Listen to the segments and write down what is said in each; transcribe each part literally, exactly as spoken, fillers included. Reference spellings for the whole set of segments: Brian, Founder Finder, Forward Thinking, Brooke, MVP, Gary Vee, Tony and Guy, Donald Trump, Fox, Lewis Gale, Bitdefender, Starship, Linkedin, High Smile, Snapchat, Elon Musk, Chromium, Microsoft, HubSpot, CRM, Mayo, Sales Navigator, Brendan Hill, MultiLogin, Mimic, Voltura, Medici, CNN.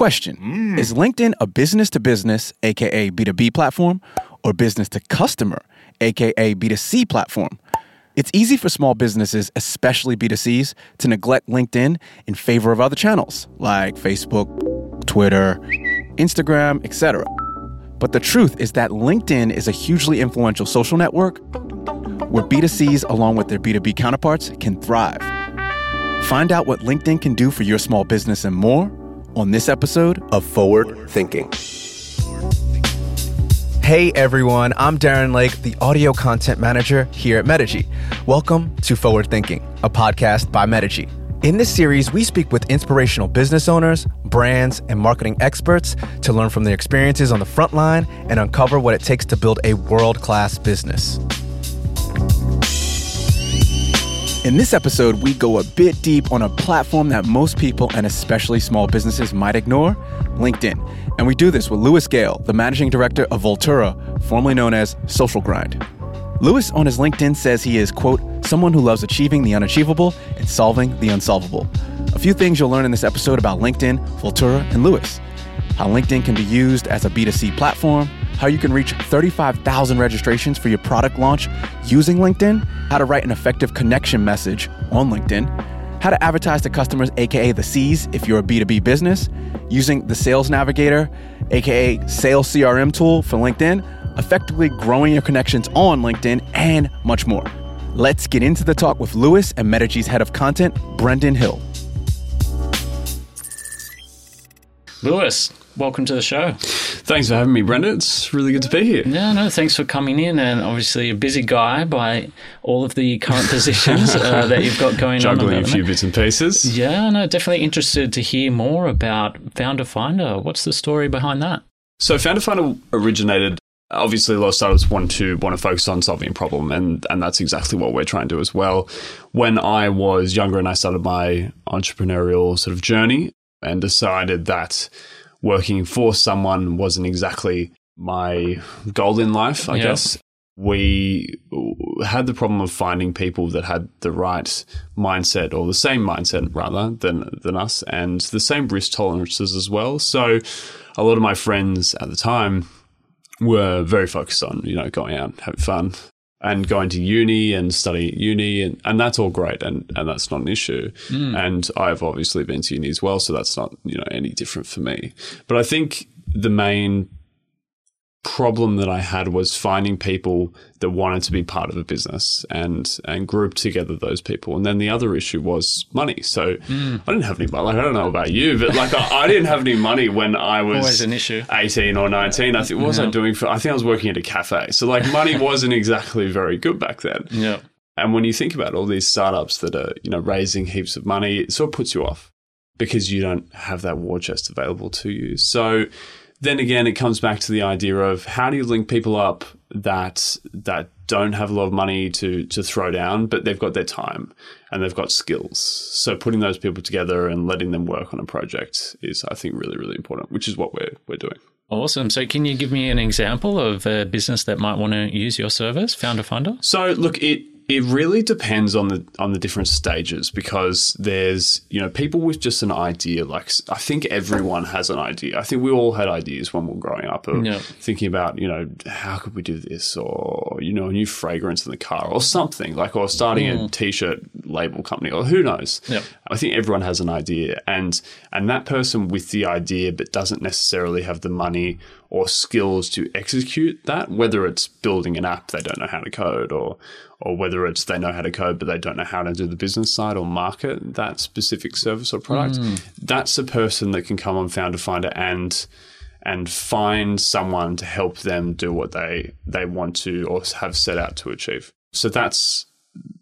Question, mm. is LinkedIn a business-to-business, a k a. B two B platform, or business-to-customer, a k a. B two C platform? It's easy for small businesses, especially B two Cs, to neglect LinkedIn in favor of other channels like Facebook, Twitter, Instagram, et cetera. But the truth is that LinkedIn is a hugely influential social network where B two Cs, along with their B two B counterparts, can thrive. Find out what LinkedIn can do for your small business and more on this episode of Forward Thinking. Hey everyone, I'm Darren Lake, the audio content manager here at Medici. Welcome to Forward Thinking, a podcast by Medici. In this series, we speak with inspirational business owners, brands, and marketing experts to learn from their experiences on the front line and uncover what it takes to build a world-class business. In this episode, we go a bit deep on a platform that most people and especially small businesses might ignore, LinkedIn. And we do this with Lewis Gale, the managing director of Voltura, formerly known as Social Grind. Lewis on his LinkedIn says he is, quote, someone who loves achieving the unachievable and solving the unsolvable. A few things you'll learn in this episode about LinkedIn, Voltura, and Lewis. How LinkedIn can be used as a B two C platform, how you can reach thirty-five thousand registrations for your product launch using LinkedIn, how to write an effective connection message on LinkedIn, how to advertise to customers, a k a the C's if you're a B two B business, using the Sales Navigator, a k a. Sales C R M tool for LinkedIn, effectively growing your connections on LinkedIn, and much more. Let's get into the talk with Lewis and Medici's head of content, Brendan Hill. Lewis, welcome to the show. Thanks for having me, Brendan. It's really good to be here. No, no, thanks for coming in. And obviously a busy guy by all of the current positions uh, that you've got going Juggling on. Juggling a few bits and pieces. Yeah, no, definitely interested to hear more about Founder Finder. What's the story behind that? So Founder Finder originated, obviously a lot of startups want to want to focus on solving a problem, and, and that's exactly what we're trying to do as well. When I was younger and I started my entrepreneurial sort of journey and decided that working for someone wasn't exactly my goal in life, I yeah. guess. We had the problem of finding people that had the right mindset, or the same mindset rather than, than us, and the same risk tolerances as well. So a lot of my friends at the time were very focused on, you know, going out, having fun, and going to uni and studying at uni, and, and that's all great, and, and that's not an issue. Mm. And I've obviously been to uni as well, so that's not, you know, any different for me. But I think the main problem that I had was finding people that wanted to be part of a business and, and group together those people. And then the other issue was money. So mm. I didn't have any money. Like, I don't know about you, but like I, I didn't have any money when I was Always an issue. eighteen or nineteen. I think what was yeah. I doing for I think I was working at a cafe. So like money wasn't exactly very good back then. Yeah. And when you think about all these startups that are, you know, raising heaps of money, it sort of puts you off because you don't have that war chest available to you. So then again, it comes back to the idea of how do you link people up that that don't have a lot of money to to throw down, but they've got their time and they've got skills. So putting those people together and letting them work on a project is, I think, really, really important, which is what we're we're doing. Awesome. So can you give me an example of a business that might want to use your service, Founder Finder? So look, it it really depends on the on the different stages, because there's, you know, people with just an idea. Like I think everyone has an idea. I think we all had ideas when we were growing up, or yeah. thinking about, you know, how could we do this, or, you know, a new fragrance in the car or something, like, or starting mm. a t-shirt label company, or who knows. Yep. I think everyone has an idea, and and that person with the idea but doesn't necessarily have the money or skills to execute that, whether it's building an app they don't know how to code, or or whether it's they know how to code but they don't know how to do the business side or market that specific service or product, mm. that's a person that can come on Founder Finder and and find someone to help them do what they they want to or have set out to achieve. So that's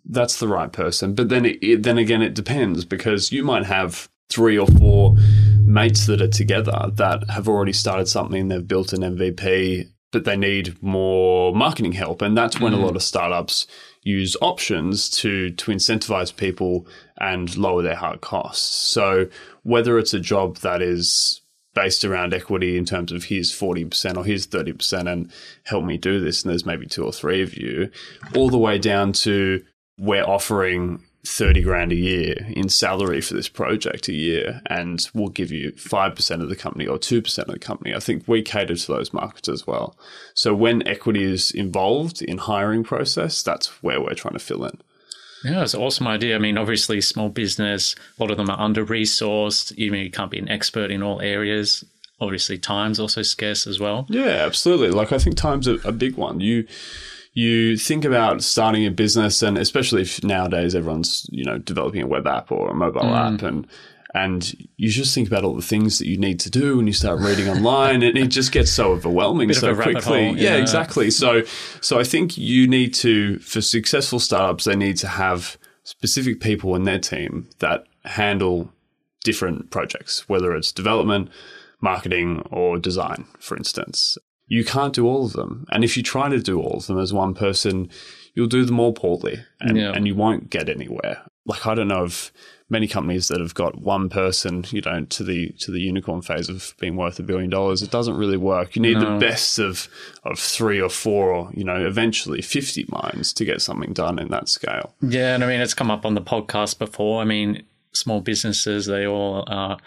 that's the right person. But then it, it, then again, it depends, because you might have three or four mates that are together that have already started something, they've built an M V P, but they need more marketing help. And that's when mm. a lot of startups use options to to incentivize people and lower their hard costs. So whether it's a job that is based around equity in terms of here's forty percent or here's thirty percent and help me do this, and there's maybe two or three of you, all the way down to we're offering thirty grand a year in salary for this project a year, and we'll give you five percent of the company or two percent of the company. I think we cater to those markets as well. So when equity is involved in hiring process, that's where we're trying to fill in. Yeah, it's an awesome idea. I mean, obviously, small business, a lot of them are under-resourced. You mean, you can't be an expert in all areas. Obviously, time's also scarce as well. Yeah, absolutely. Like, I think time's a, a big one. You you think about starting a business, and especially if nowadays everyone's, you know, developing a web app or a mobile mm. app, and and you just think about all the things that you need to do when you start reading online, and it just gets so overwhelming so quickly. Hole, yeah, know. exactly. So so I think you need to, for successful startups, they need to have specific people in their team that handle different projects, whether it's development, marketing, or design, for instance. You can't do all of them. And if you try to do all of them as one person, you'll do them all poorly and, yeah. and you won't get anywhere. Like, I don't know of many companies that have got one person, you know, to the to the unicorn phase of being worth a billion dollars. It doesn't really work. You need no. the best of of three or four or, you know, eventually fifty minds to get something done in that scale. Yeah, and I mean, it's come up on the podcast before. I mean, small businesses, they all are,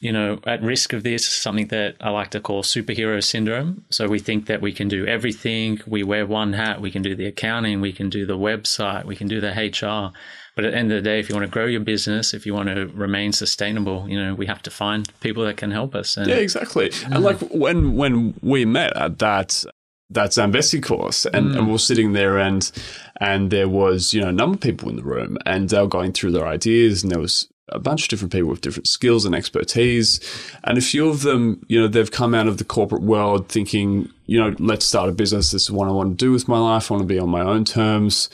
you know, at risk of this, something that I like to call superhero syndrome. So we think that we can do everything. We wear one hat. We can do the accounting. We can do the website. We can do the H R. But at the end of the day, if you want to grow your business, if you want to remain sustainable, you know, we have to find people that can help us. And, yeah, exactly. And uh, like when when we met at that that Zambesi course, and, mm. and we're sitting there, and and there was, you know, a number of people in the room, and they were going through their ideas, and there was a bunch of different people with different skills and expertise. And a few of them, you know, they've come out of the corporate world thinking, you know, let's start a business. This is what I want to do with my life. I want to be on my own terms.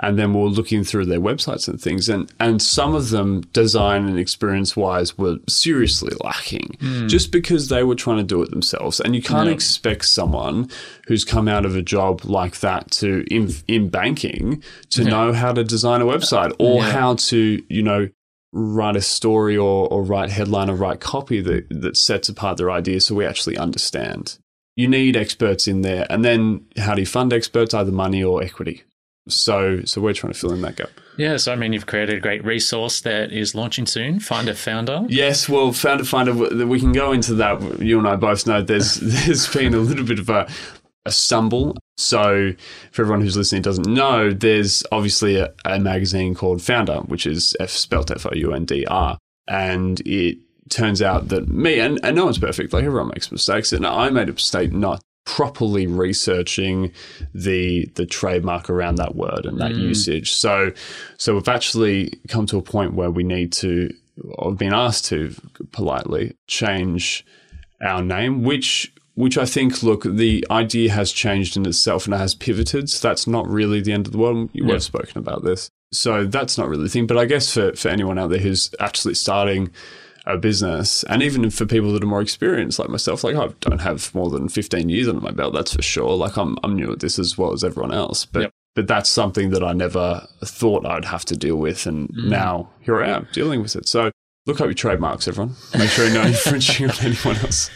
And then we're looking through their websites and things. And, and some of them, design and experience-wise, were seriously lacking mm. just because they were trying to do it themselves. And you can't yeah. expect someone who's come out of a job like that to in, in banking to yeah. know how to design a website or yeah. how to, you know, write a story or, or write headline or write copy that, that sets apart their ideas so we actually understand. You need experts in there. And then how do you fund experts? Either money or equity. So so we're trying to fill in that gap. Yeah, so I mean, you've created a great resource that is launching soon, Founder Finder. Yes, well, Founder Finder, we can go into that. You and I both know there's there's been a little bit of a, a stumble. So for everyone who's listening doesn't know, there's obviously a, a magazine called Founder, which is F spelled F O U N D R, and it turns out that me, and, and no one's perfect, like everyone makes mistakes, and I made a mistake not properly researching the the trademark around that word and that mm. usage. So so we've actually come to a point where we need to, or I've been asked to politely change our name, which which I think, look, the idea has changed in itself and it has pivoted. So that's not really the end of the world. You yeah. were spoken about this. So that's not really the thing. But I guess for, for anyone out there who's actually starting a business, and even for people that are more experienced like myself, like I don't have more than fifteen years under my belt, that's for sure. Like I'm I'm new at this as well as everyone else, but yep. but that's something that I never thought I'd have to deal with, and mm. now here I am dealing with it. So look at your trademarks, everyone. Make sure you're not infringing on anyone else.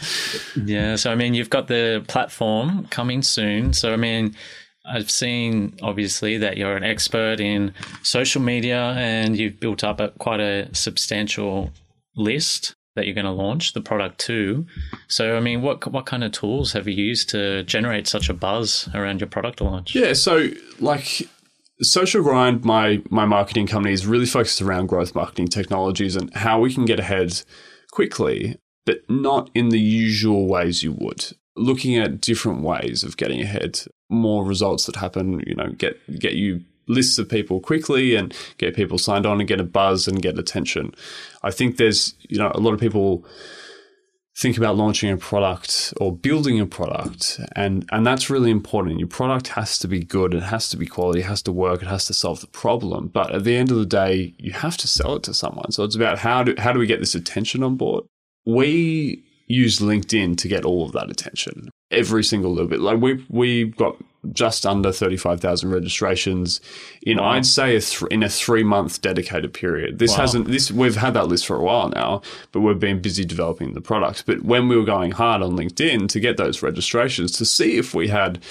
Yeah, so I mean, you've got the platform coming soon. So I mean, I've seen, obviously, that you're an expert in social media, and you've built up a, quite a substantial list that you're going to launch the product to. So, I mean, what what kind of tools have you used to generate such a buzz around your product launch? Yeah, so like Social Grind, my my marketing company, is really focused around growth marketing technologies and how we can get ahead quickly, but not in the usual ways you would. Looking at different ways of getting ahead, more results that happen, you know, get get you lists of people quickly and get people signed on and get a buzz and get attention. I think there's, you know, a lot of people think about launching a product or building a product, and, and that's really important. Your product has to be good. It has to be quality. It has to work. It has to solve the problem. But at the end of the day, you have to sell it to someone. So it's about how do, how do we get this attention on board? We use LinkedIn to get all of that attention, every single little bit. Like we, we've got just under thirty-five thousand registrations in, wow. I'd say, a th- in a three-month dedicated period. This wow. hasn't, this we've had that list for a while now, but we've been busy developing the product. But when we were going hard on LinkedIn to get those registrations, to see if we had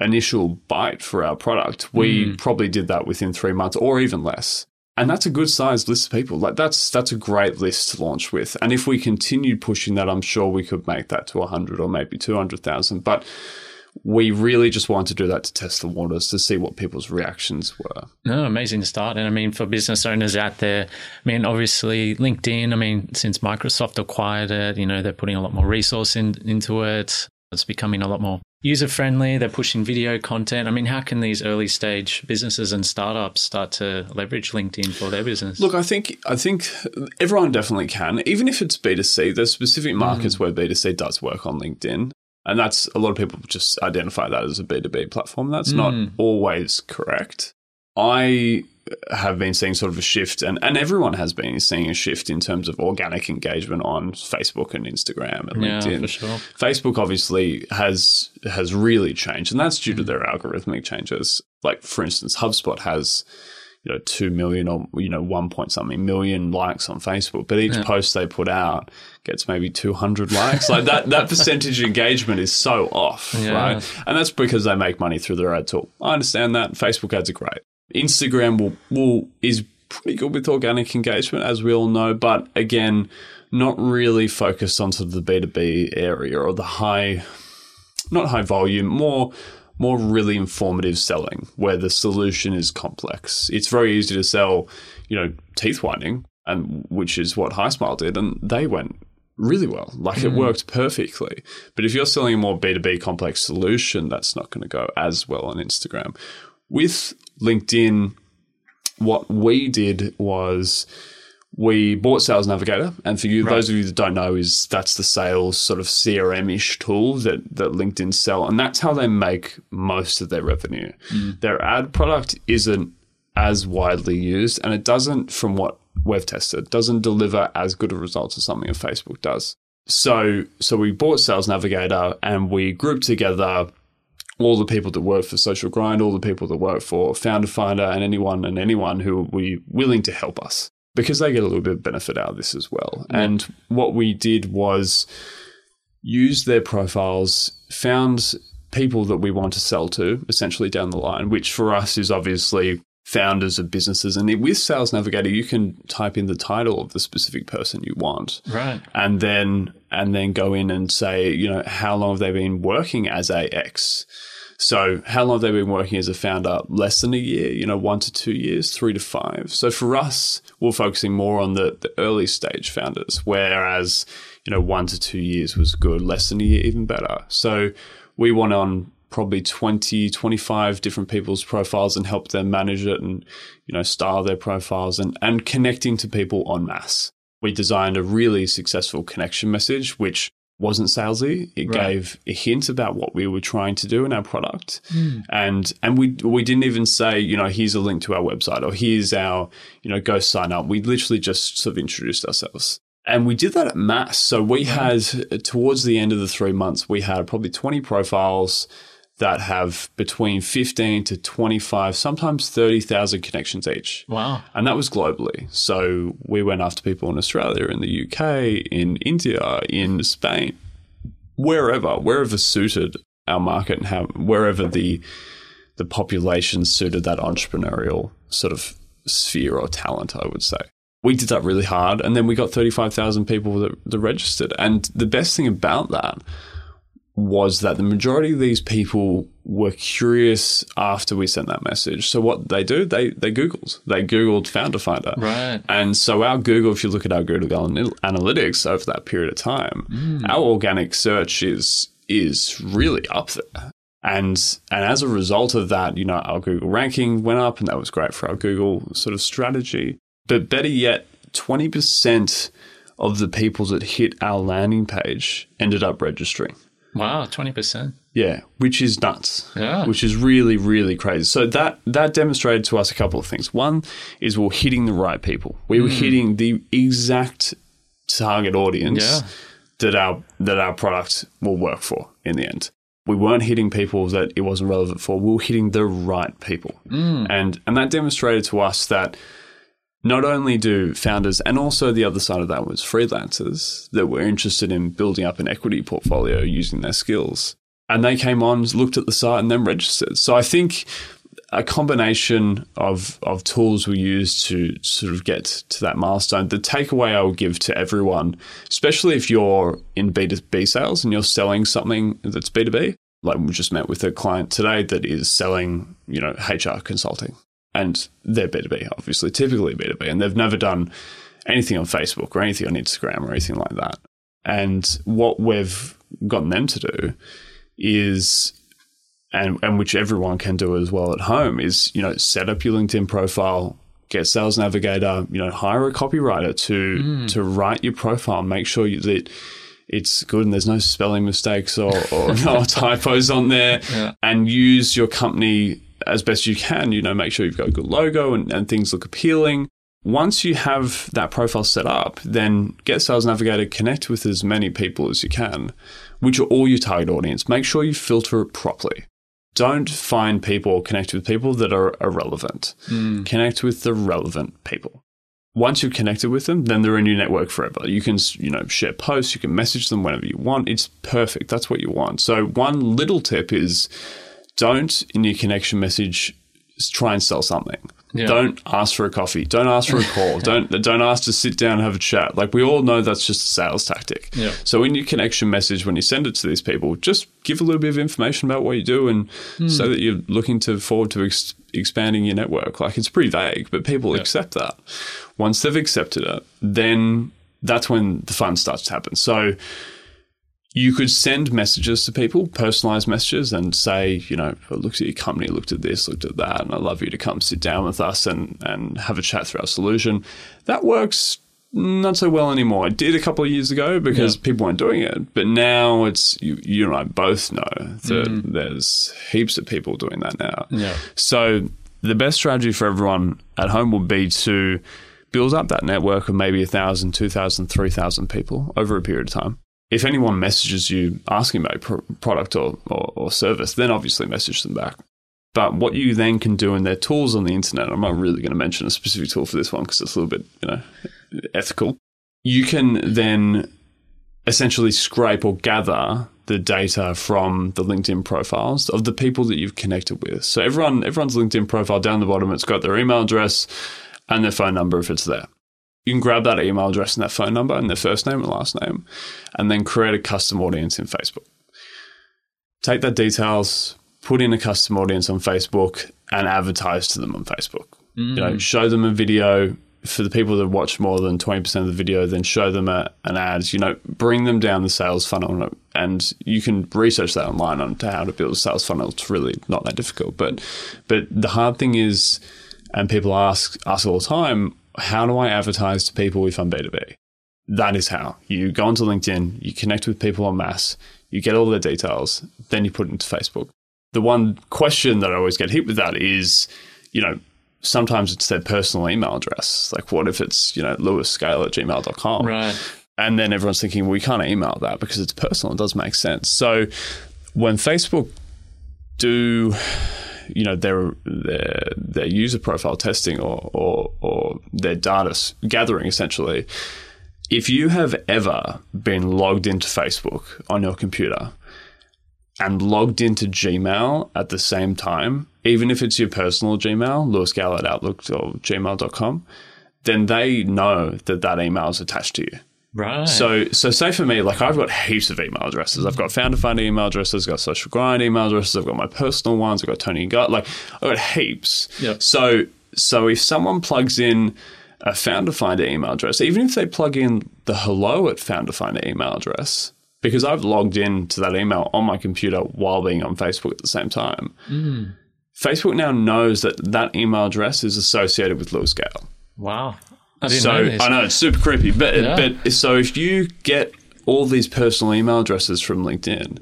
initial bite for our product, we mm. probably did that within three months or even less. And that's a good sized list of people. Like that's that's a great list to launch with. And if we continued pushing that, I'm sure we could make that to one hundred or maybe two hundred thousand. But we really just wanted to do that to test the waters, to see what people's reactions were. No, amazing start. And I mean, for business owners out there, I mean, obviously LinkedIn, I mean, since Microsoft acquired it, you know, they're putting a lot more resource in, into it. It's becoming a lot more user-friendly. They're pushing video content. I mean, how can these early-stage businesses and startups start to leverage LinkedIn for their business? Look, I think I think everyone definitely can. Even if it's B two C, there's specific markets mm. where B two C does work on LinkedIn. And that's a lot of people just identify that as a B two B platform. That's mm. not always correct. I have been seeing sort of a shift, and, and everyone has been seeing a shift in terms of organic engagement on Facebook and Instagram and yeah, LinkedIn. For sure. Facebook obviously has has really changed, and that's due mm. to their algorithmic changes. Like, for instance, HubSpot has, you know, two million or, you know, one point something million likes on Facebook, but each yeah. post they put out gets maybe two hundred likes. Like that that percentage engagement is so off, yeah. right? And that's because they make money through their ad tool. I understand that. Facebook ads are great. Instagram will, will is pretty good with organic engagement, as we all know, but again, not really focused on sort of the B two B area or the high, not high volume, more more really informative selling where the solution is complex. It's very easy to sell, you know, teeth whitening, and which is what High Smile did, and they went really well. Like mm. it worked perfectly. But if you're selling a more B two B complex solution, that's not going to go as well on Instagram. With LinkedIn, what we did was we bought Sales Navigator, and for you, right. those of you that don't know, is that's the sales sort of C R M-ish tool that, that LinkedIn sell, and that's how they make most of their revenue. Mm. Their ad product isn't as widely used, and it doesn't, from what we've tested, doesn't deliver as good a results as something as Facebook does. So, so we bought Sales Navigator, and we grouped together all the people that work for Social Grind, all the people that work for Founder Finder, and anyone and anyone who will be willing to help us, because they get a little bit of benefit out of this as well. Yeah. And what we did was use their profiles, found people that we want to sell to essentially down the line, which for us is obviously founders of businesses. And with Sales Navigator, you can type in the title of the specific person you want. Right. And then and then go in and say, you know, how long have they been working as a X? So how long have they been working as a founder? Less than a year, you know, one to two years, three to five. So for us, we're focusing more on the, the early stage founders, whereas, you know, one to two years was good, less than a year, even better. So we went on probably twenty, twenty-five different people's profiles and helped them manage it and, you know, style their profiles and, and connecting to people en masse. We designed a really successful connection message, which wasn't salesy. It right. gave a hint about what we were trying to do in our product. Mm. And and we we didn't even say, you know, here's a link to our website or here's our, you know, go sign up. We literally just sort of introduced ourselves. And we did that at mass. So we right. had, towards the end of the three months, we had probably twenty profiles that have between fifteen to twenty-five, sometimes thirty thousand connections each. Wow. And that was globally. So we went after people in Australia, in the U K, in India, in Spain, wherever, wherever suited our market and how, wherever the the population suited that entrepreneurial sort of sphere or talent, I would say. We did that really hard. And then we got thirty-five thousand people that, that registered. And the best thing about that was that the majority of these people were curious after we sent that message. So what they do, they they Googled. They Googled Founder Finder. Right. And so our Google, if you look at our Google Analytics over that period of time, mm. our organic search is is really up there. And and as a result of that, you know, our Google ranking went up, and that was great for our Google sort of strategy. But better yet, twenty percent of the people that hit our landing page ended up registering. Wow, twenty percent. Yeah, which is nuts. Yeah. Which is really, really crazy. So that that demonstrated to us a couple of things. One is we're hitting the right people. We were mm. hitting the exact target audience yeah. that our that our product will work for in the end. We weren't hitting people that it wasn't relevant for. We were hitting the right people. Mm. And and that demonstrated to us that not only do founders, and also the other side of that was freelancers that were interested in building up an equity portfolio using their skills. And they came on, looked at the site, and then registered. So I think a combination of, of tools we use to sort of get to that milestone. The takeaway I would give to everyone, especially if you're in B two B sales and you're selling something that's B two B, like we just met with a client today that is selling, you know, H R consulting, and they're B two B, obviously, typically B two B, and they've never done anything on Facebook or anything on Instagram or anything like that. And what we've gotten them to do is... And, and which everyone can do as well at home is, you know, set up your LinkedIn profile, get Sales Navigator, you know, hire a copywriter to mm. to write your profile, make sure you, that it's good and there's no spelling mistakes or, or no typos on there, yeah. and use your company as best you can. You know, make sure you've got a good logo and, and things look appealing. Once you have that profile set up, then get Sales Navigator, connect with as many people as you can, which are all your target audience. Make sure you filter it properly. Don't find people, connect with people that are irrelevant. Mm. Connect with the relevant people. Once you've connected with them, then they're in your network forever. You can, you know, share posts, you can message them whenever you want. It's perfect. That's what you want. So one little tip is don't, in your connection message, try and sell something. Yeah. Don't ask for a coffee. Don't ask for a call. don't don't ask to sit down and have a chat. Like, we all know that's just a sales tactic. Yeah. So in your connection message, when you send it to these people, just give a little bit of information about what you do, and mm. so that you're looking to forward to ex- expanding your network. Like, it's pretty vague, but people yeah. accept that. Once they've accepted it, then that's when the fun starts to happen. So you could send messages to people, personalized messages, and say, you know, I looked at your company, looked at this, looked at that, and I'd love you to come sit down with us and, and have a chat through our solution. That works not so well anymore. It did a couple of years ago because yeah. people weren't doing it. But now it's, you, you and I both know that mm-hmm. there's heaps of people doing that now. Yeah. So the best strategy for everyone at home will be to build up that network of maybe one thousand, two thousand, three thousand people over a period of time. If anyone messages you asking about your product or, or, or service, then obviously message them back. But what you then can do, in their tools on the internet, I'm not really going to mention a specific tool for this one because it's a little bit, you know, ethical. You can then essentially scrape or gather the data from the LinkedIn profiles of the people that you've connected with. So everyone, everyone's LinkedIn profile, down the bottom, it's got their email address and their phone number if it's there. You can grab that email address and that phone number and their first name and last name, and then create a custom audience in Facebook. Take that details, put in a custom audience on Facebook, and advertise to them on Facebook. Mm. You know, show them a video. For the people that watch more than twenty percent of the video, then show them a, an ad. You know, bring them down the sales funnel, and you can research that online on how to build a sales funnel. It's really not that difficult. But, but the hard thing is, and people ask us all the time, how do I advertise to people if I'm B two B? That is how. You go onto LinkedIn, you connect with people en masse, you get all their details, then you put it into Facebook. The one question that I always get hit with that is, you know, sometimes it's their personal email address. Like, what if it's, you know, lewisgale at gmail dot com? Right. And then everyone's thinking, well, we can't email that because it's personal. It does make sense. So when Facebook do... you know, their their their user profile testing or, or or their data gathering, essentially, if you have ever been logged into Facebook on your computer and logged into Gmail at the same time, even if it's your personal Gmail, lewisgale at Outlook or gmail dot com, then they know that that email is attached to you. Right. So, so say for me, like, I've got heaps of email addresses. I've got Founder Finder email addresses, I've got Social Grind email addresses, I've got my personal ones, I've got Tony and Guy, like, I've got heaps. Yep. So, so if someone plugs in a Founder Finder email address, even if they plug in the hello at Founder Finder email address, because I've logged in to that email on my computer while being on Facebook at the same time, mm. Facebook now knows that that email address is associated with Lewis Gale. Wow. I so know I know it's super creepy, but yeah. but so if you get all these personal email addresses from LinkedIn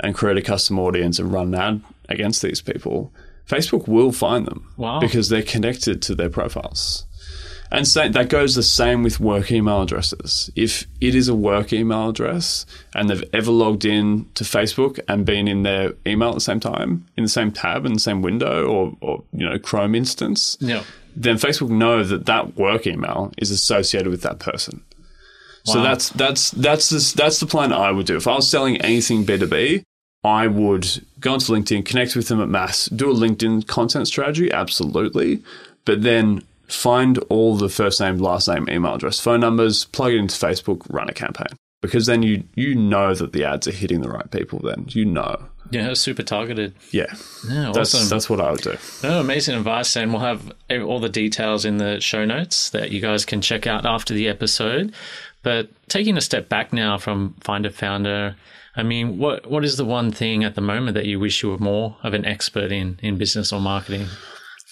and create a custom audience and run an ad against these people, Facebook will find them wow. because they're connected to their profiles. And so that goes the same with work email addresses. If it is a work email address and they've ever logged in to Facebook and been in their email at the same time, in the same tab, in the same window, or, or you know, Chrome instance, yeah. then Facebook know that that work email is associated with that person. Wow. So that's that's that's the, that's the plan I would do. If I was selling anything B two B, I would go onto LinkedIn, connect with them at mass, do a LinkedIn content strategy, absolutely, but then find all the first name, last name, email address, phone numbers, plug it into Facebook, run a campaign. Because then you you know that the ads are hitting the right people then. You know. Yeah, super targeted. Yeah. Yeah, that's, awesome. That's what I would do. No, amazing advice, and we'll have all the details in the show notes that you guys can check out after the episode. But taking a step back now from Finder Founder, I mean, what what is the one thing at the moment that you wish you were more of an expert in, in business or marketing?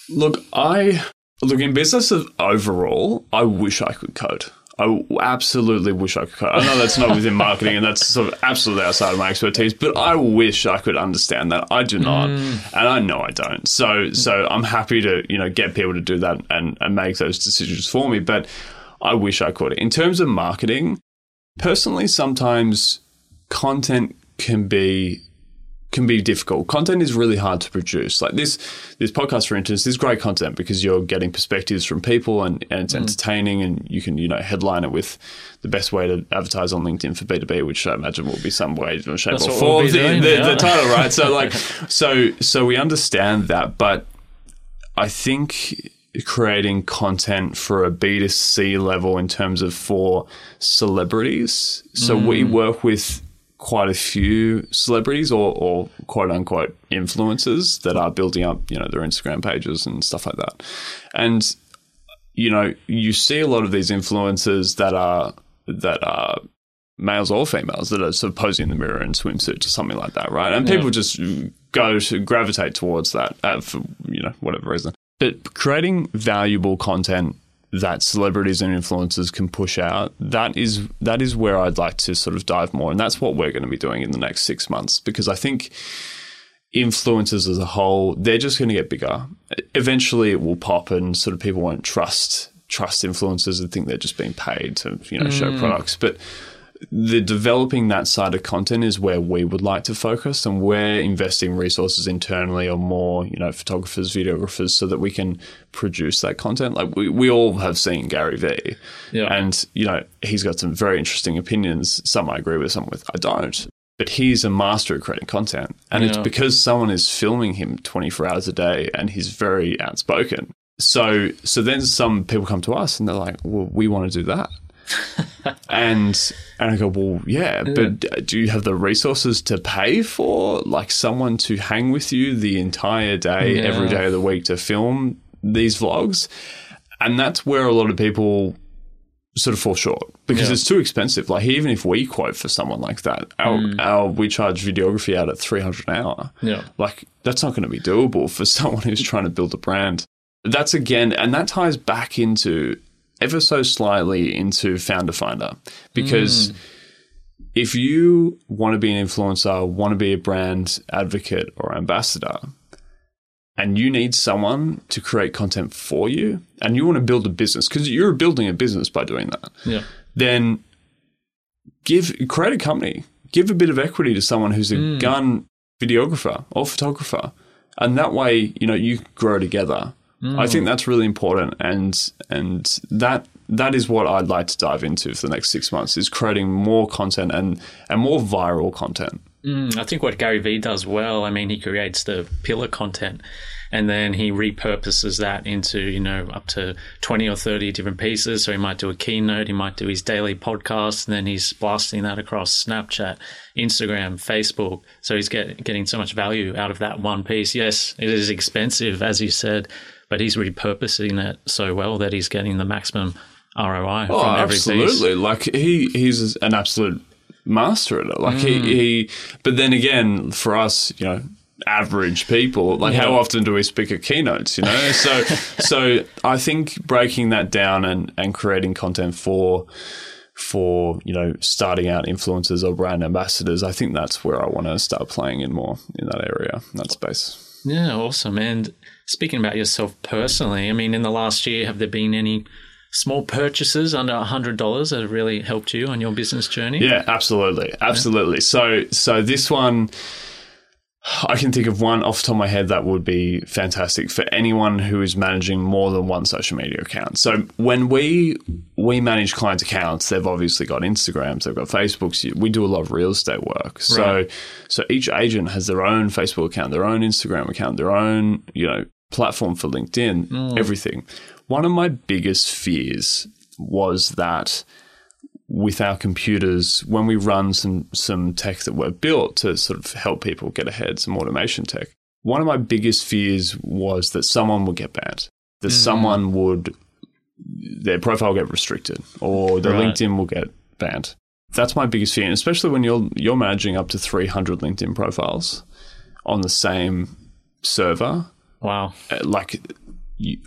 Look, I... Look, in business overall, I wish I could code. I absolutely wish I could code. I know that's not within marketing and that's sort of absolutely outside of my expertise, but I wish I could understand that. I do not, mm. and I know I don't. So so I'm happy to, you know, get people to do that and, and make those decisions for me, but I wish I could. In terms of marketing, personally, sometimes content can be... can be difficult. Content is really hard to produce. Like this this podcast, for instance, is great content because you're getting perspectives from people and, and it's mm. entertaining, and you can, you know, headline it with the best way to advertise on LinkedIn for B two B, which I imagine will be some way, shape That's or form. We'll the, doing, the, yeah. the title, right? So like so so we understand that, but I think creating content for a B two C level in terms of for celebrities. So mm. we work with quite a few celebrities or, or quote unquote influencers that are building up, you know, their Instagram pages and stuff like that. And, you know, you see a lot of these influencers that are, that are males or females that are sort of posing in the mirror in swimsuits or something like that, right? And yeah. people just go to gravitate towards that uh, for, you know, whatever reason. But creating valuable content that celebrities and influencers can push out, that is that is where I'd like to sort of dive more. And that's what we're going to be doing in the next six months because I think influencers as a whole, they're just going to get bigger. Eventually, it will pop and sort of people won't trust trust influencers and think they're just being paid to, you know, mm. show products. But the developing that side of content is where we would like to focus, and we're investing resources internally or more, you know, photographers, videographers, so that we can produce that content. Like we, we all have seen Gary Vee, yeah. and, you know, he's got some very interesting opinions. Some I agree with, some with I don't. But he's a master at creating content, and yeah. it's because someone is filming him twenty-four hours a day, and he's very outspoken. So, so then some people come to us, and they're like, "Well, we want to do that." and and I go, well, yeah, yeah, but do you have the resources to pay for like someone to hang with you the entire day, yeah. every day of the week to film these vlogs? And that's where a lot of people sort of fall short because yeah. it's too expensive. Like even if we quote for someone like that, our, mm. our we charge videography out at three hundred dollars an hour. Yeah, like that's not going to be doable for someone who's trying to build a brand. That's again, and that ties back into... ever so slightly into Founder Finder because mm. if you want to be an influencer, want to be a brand advocate or ambassador, and you need someone to create content for you and you want to build a business because you're building a business by doing that, yeah. then give create a company. Give a bit of equity to someone who's a mm. gun videographer or photographer, and that way, you know, you grow together. I think that's really important, and and that that is what I'd like to dive into for the next six months is creating more content and, and more viral content. Mm, I think what Gary Vee does well, I mean, he creates the pillar content and then he repurposes that into, you know, up to twenty or thirty different pieces. So he might do a keynote, he might do his daily podcast, and then he's blasting that across Snapchat, Instagram, Facebook. So he's get, getting so much value out of that one piece. Yes, it is expensive, as you said, but he's repurposing it so well that he's getting the maximum R O I oh, from every absolutely. piece. Absolutely. Like he, he's an absolute master at it. Like mm. he, he, but then again, for us, you know, average people, like yeah. how often do we speak at keynotes, you know? So, so I think breaking that down and, and creating content for, for, you know, starting out influencers or brand ambassadors, I think that's where I want to start playing in more in that area, in that space. Yeah. Awesome. And speaking about yourself personally, I mean, in the last year, have there been any small purchases under one hundred dollars that have really helped you on your business journey? Yeah, absolutely. Absolutely. Yeah. So so this one, I can think of one off the top of my head that would be fantastic for anyone who is managing more than one social media account. So when we we manage client accounts, they've obviously got Instagrams, they've got Facebooks. We do a lot of real estate work. So right. so each agent has their own Facebook account, their own Instagram account, their own, you know, platform for LinkedIn, mm. everything. One of my biggest fears was that with our computers, when we run some some tech that we've built to sort of help people get ahead, some automation tech, one of my biggest fears was that someone would get banned, that mm. someone would, their profile get restricted, or their right. LinkedIn will get banned. That's my biggest fear, and especially when you're you're managing up to three hundred LinkedIn profiles on the same server. Wow! Like,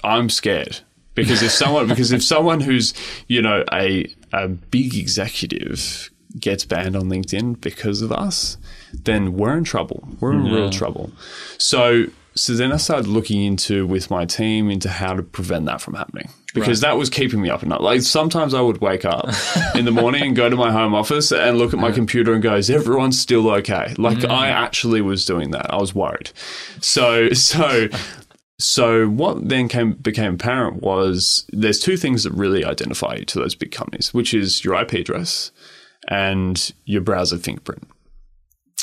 I'm scared. Because if someone, because if someone who's, you know, a a big executive gets banned on LinkedIn because of us, then we're in trouble. We're in yeah. real trouble. So, so then I started looking into with my team into how to prevent that from happening, because right. that was keeping me up at night. Like sometimes I would wake up in the morning and go to my home office and look at my computer and go, "Is everyone still okay?" Like mm. I actually was doing that. I was worried. So, so. So what then came became apparent was there's two things that really identify you to those big companies, which is your I P address and your browser fingerprint.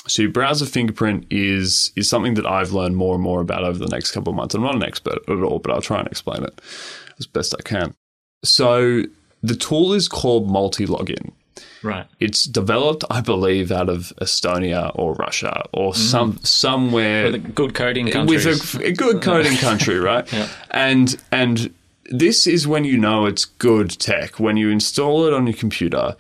So your browser fingerprint is is something that I've learned more and more about over the next couple of months. I'm not an expert at all, but I'll try and explain it as best I can. So the tool is called MultiLogin. Right. It's developed, I believe, out of Estonia or Russia or some mm. somewhere with a good coding country. With a, a good coding country, right? yeah. And and this is when you know it's good tech, when you install it on your computer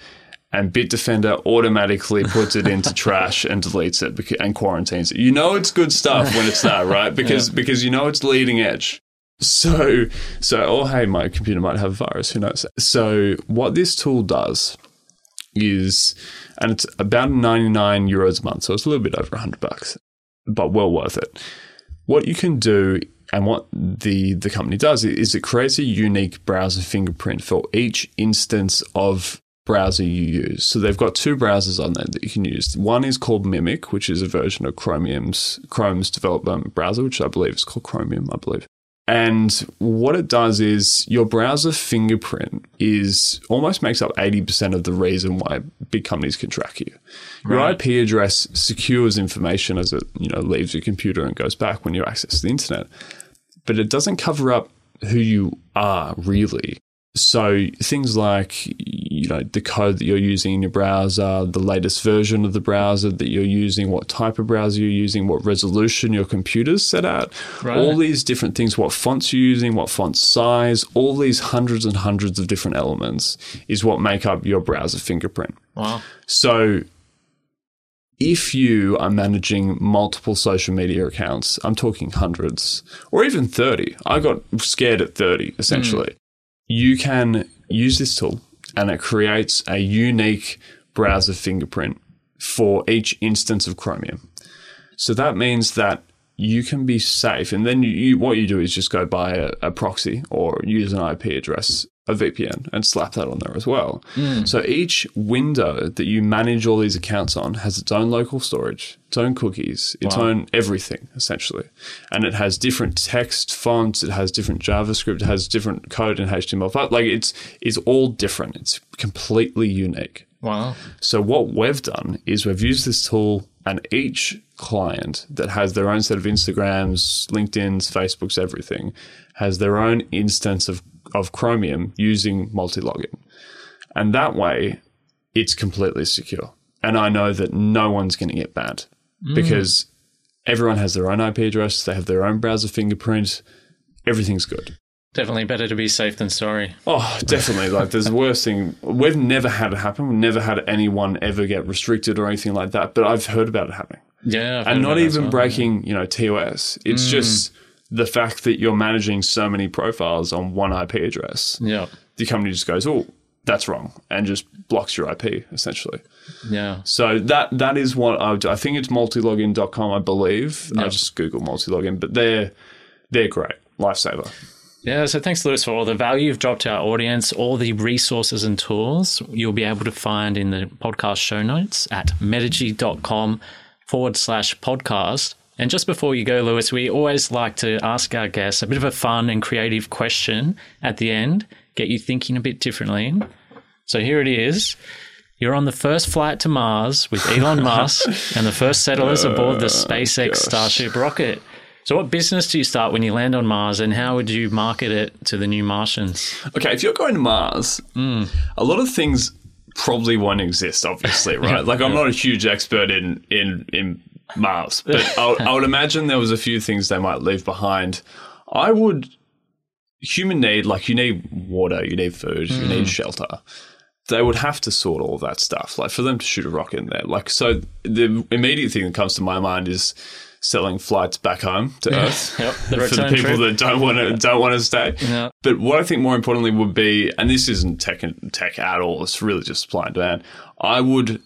and Bitdefender automatically puts it into trash and deletes it and quarantines it. You know it's good stuff when it's that, right? Because yeah. because you know it's leading edge. So so oh hey, my computer might have a virus, who knows? So what this tool does is, and it's about ninety-nine euros a month, so it's a little bit over one hundred bucks, but well worth it. What you can do and what the, the company does is it creates a unique browser fingerprint for each instance of browser you use. So they've got two browsers on there that you can use. One is called Mimic, which is a version of Chromium's Chrome's development browser, which I believe is called Chromium, I believe. And what it does is your browser fingerprint is almost makes up eighty percent of the reason why big companies can track you. Your right. I P address secures information as it, you know, leaves your computer and goes back when you access the internet, but it doesn't cover up who you are really. So things like, you know, the code that you're using in your browser, the latest version of the browser that you're using, what type of browser you're using, what resolution your computer's set at, right. all these different things, what fonts you're using, what font size, all these hundreds and hundreds of different elements is what make up your browser fingerprint. Wow. So if you are managing multiple social media accounts, I'm talking hundreds or even thirty. I got scared at thirty, essentially. Mm. You can use this tool and it creates a unique browser fingerprint for each instance of Chromium. So that means that you can be safe. And then you, you, what you do is just go buy a, a proxy or use an I P address, a V P N, and slap that on there as well. Mm. So each window that you manage all these accounts on has its own local storage, its own cookies, its wow. own everything, essentially. And it has different text fonts, it has different JavaScript, it has different code in H T M L five. Like it's it's all different. It's completely unique. Wow. So what we've done is we've used this tool, and each client that has their own set of Instagrams, LinkedIns, Facebooks, everything, has their own instance of of Chromium using MultiLogin. And that way, it's completely secure. And I know that no one's going to get banned mm. because everyone has their own I P address, they have their own browser fingerprint, everything's good. Definitely better to be safe than sorry. Oh, definitely. Like, there's the worst thing. We've never had it happen. We've never had anyone ever get restricted or anything like that, but I've heard about it happening. Yeah. I've and not even well. breaking, you know, T O S. It's mm. just the fact that you're managing so many profiles on one I P address, yeah, the company just goes, "Oh, that's wrong," and just blocks your I P essentially. Yeah. So that that is what I would do. I think it's multilogin dot com, I believe. Yep. I just Google MultiLogin, but they're they're great, lifesaver. Yeah. So thanks, Lewis, for all the value you've dropped to our audience, all the resources and tools you'll be able to find in the podcast show notes at medici dot com forward slash podcast. And just before you go, Lewis, we always like to ask our guests a bit of a fun and creative question at the end, get you thinking a bit differently. So here it is. You're on the first flight to Mars with Elon Musk and the first settlers uh, aboard the SpaceX gosh. Starship rocket. So what business do you start when you land on Mars, and how would you market it to the new Martians? Okay, if you're going to Mars, mm. a lot of things probably won't exist, obviously, right? yeah, like I'm yeah. not a huge expert in in, in Mars, but I, I would imagine there was a few things they might leave behind. I would, human need, like you need water, you need food, mm. you need shelter. They would have to sort all that stuff, like for them to shoot a rocket in there. Like, so the immediate thing that comes to my mind is selling flights back home to yeah. Earth yep, the for the people trip. that don't want to don't want to stay. Yeah. But what I think more importantly would be, and this isn't tech tech at all, it's really just supply and demand. I would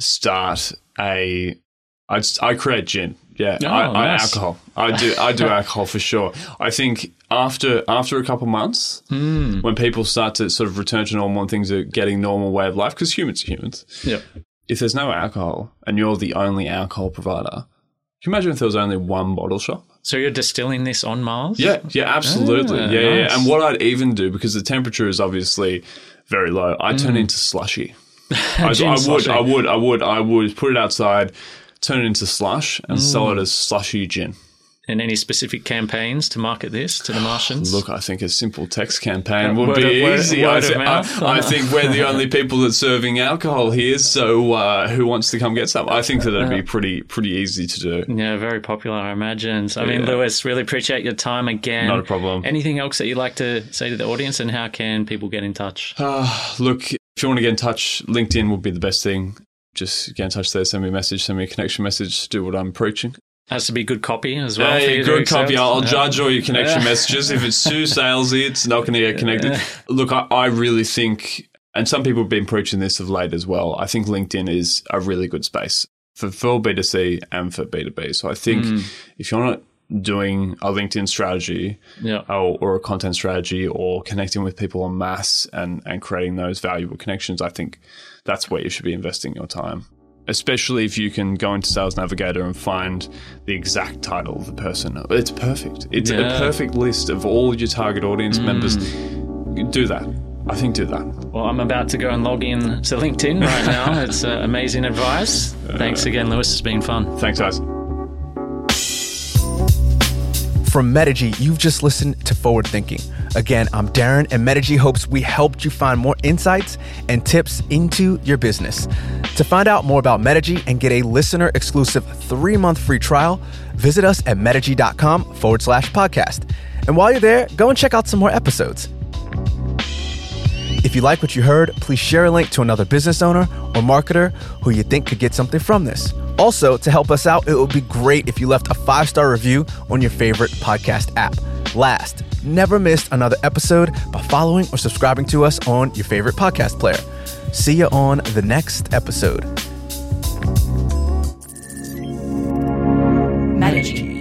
start a, I'd, I create gin. Yeah, oh, I, nice. I alcohol. I do. I do alcohol for sure. I think after after a couple of months, mm. when people start to sort of return to normal and things are getting normal way of life, because humans are humans. Yeah. If there's no alcohol and you're the only alcohol provider, can you imagine if there was only one bottle shop? So you're distilling this on Mars? Yeah. Yeah. Absolutely. Ah, yeah, nice. yeah. And what I'd even do, because the temperature is obviously very low, I mm. turn into slushy. I, I would. Slushy. I would. I would. I would put it outside. Turn it into slush and mm. sell it as slushy gin. And any specific campaigns to market this to the Martians? Look, I think a simple text campaign would be of, easy. Word, word I, th- mouth, I, I think we're the only people that's serving alcohol here, so uh, who wants to come get some? I think that it'd be pretty pretty easy to do. Yeah, very popular, I imagine. So, I mean, yeah. Lewis, really appreciate your time again. Not a problem. Anything else that you'd like to say to the audience, and how can people get in touch? Uh, look, if you want to get in touch, LinkedIn would be the best thing. Just get in touch there, send me a message, send me a connection message, do what I'm preaching. Has to be good copy as well. Yeah, yeah good copy. I'll yeah. judge all your connection yeah. messages. If it's too salesy, it's not going to get connected. Yeah. Look, I, I really think, and some people have been preaching this of late as well, I think LinkedIn is a really good space for, for B two C and for B two B. So I think mm. if you're not doing a LinkedIn strategy yeah. or, or a content strategy or connecting with people en masse and, and creating those valuable connections, I think that's where you should be investing your time, especially if you can go into Sales Navigator and find the exact title of the person. It's perfect. It's yeah. a perfect list of all your target audience mm. members. Do that. I think do that. Well, I'm about to go and log in to LinkedIn right now. It's uh, amazing advice. Thanks again, Lewis. It's been fun. Thanks, guys. From Medici, you've just listened to Forward Thinking. Again, I'm Darren, and Medici hopes we helped you find more insights and tips into your business. To find out more about Medici and get a listener-exclusive three-month free trial, visit us at medici.com forward slash podcast. And while you're there, go and check out some more episodes. If you like what you heard, please share a link to another business owner or marketer who you think could get something from this. Also, to help us out, it would be great if you left a five-star review on your favorite podcast app. Last, never miss another episode by following or subscribing to us on your favorite podcast player. See you on the next episode. Medici.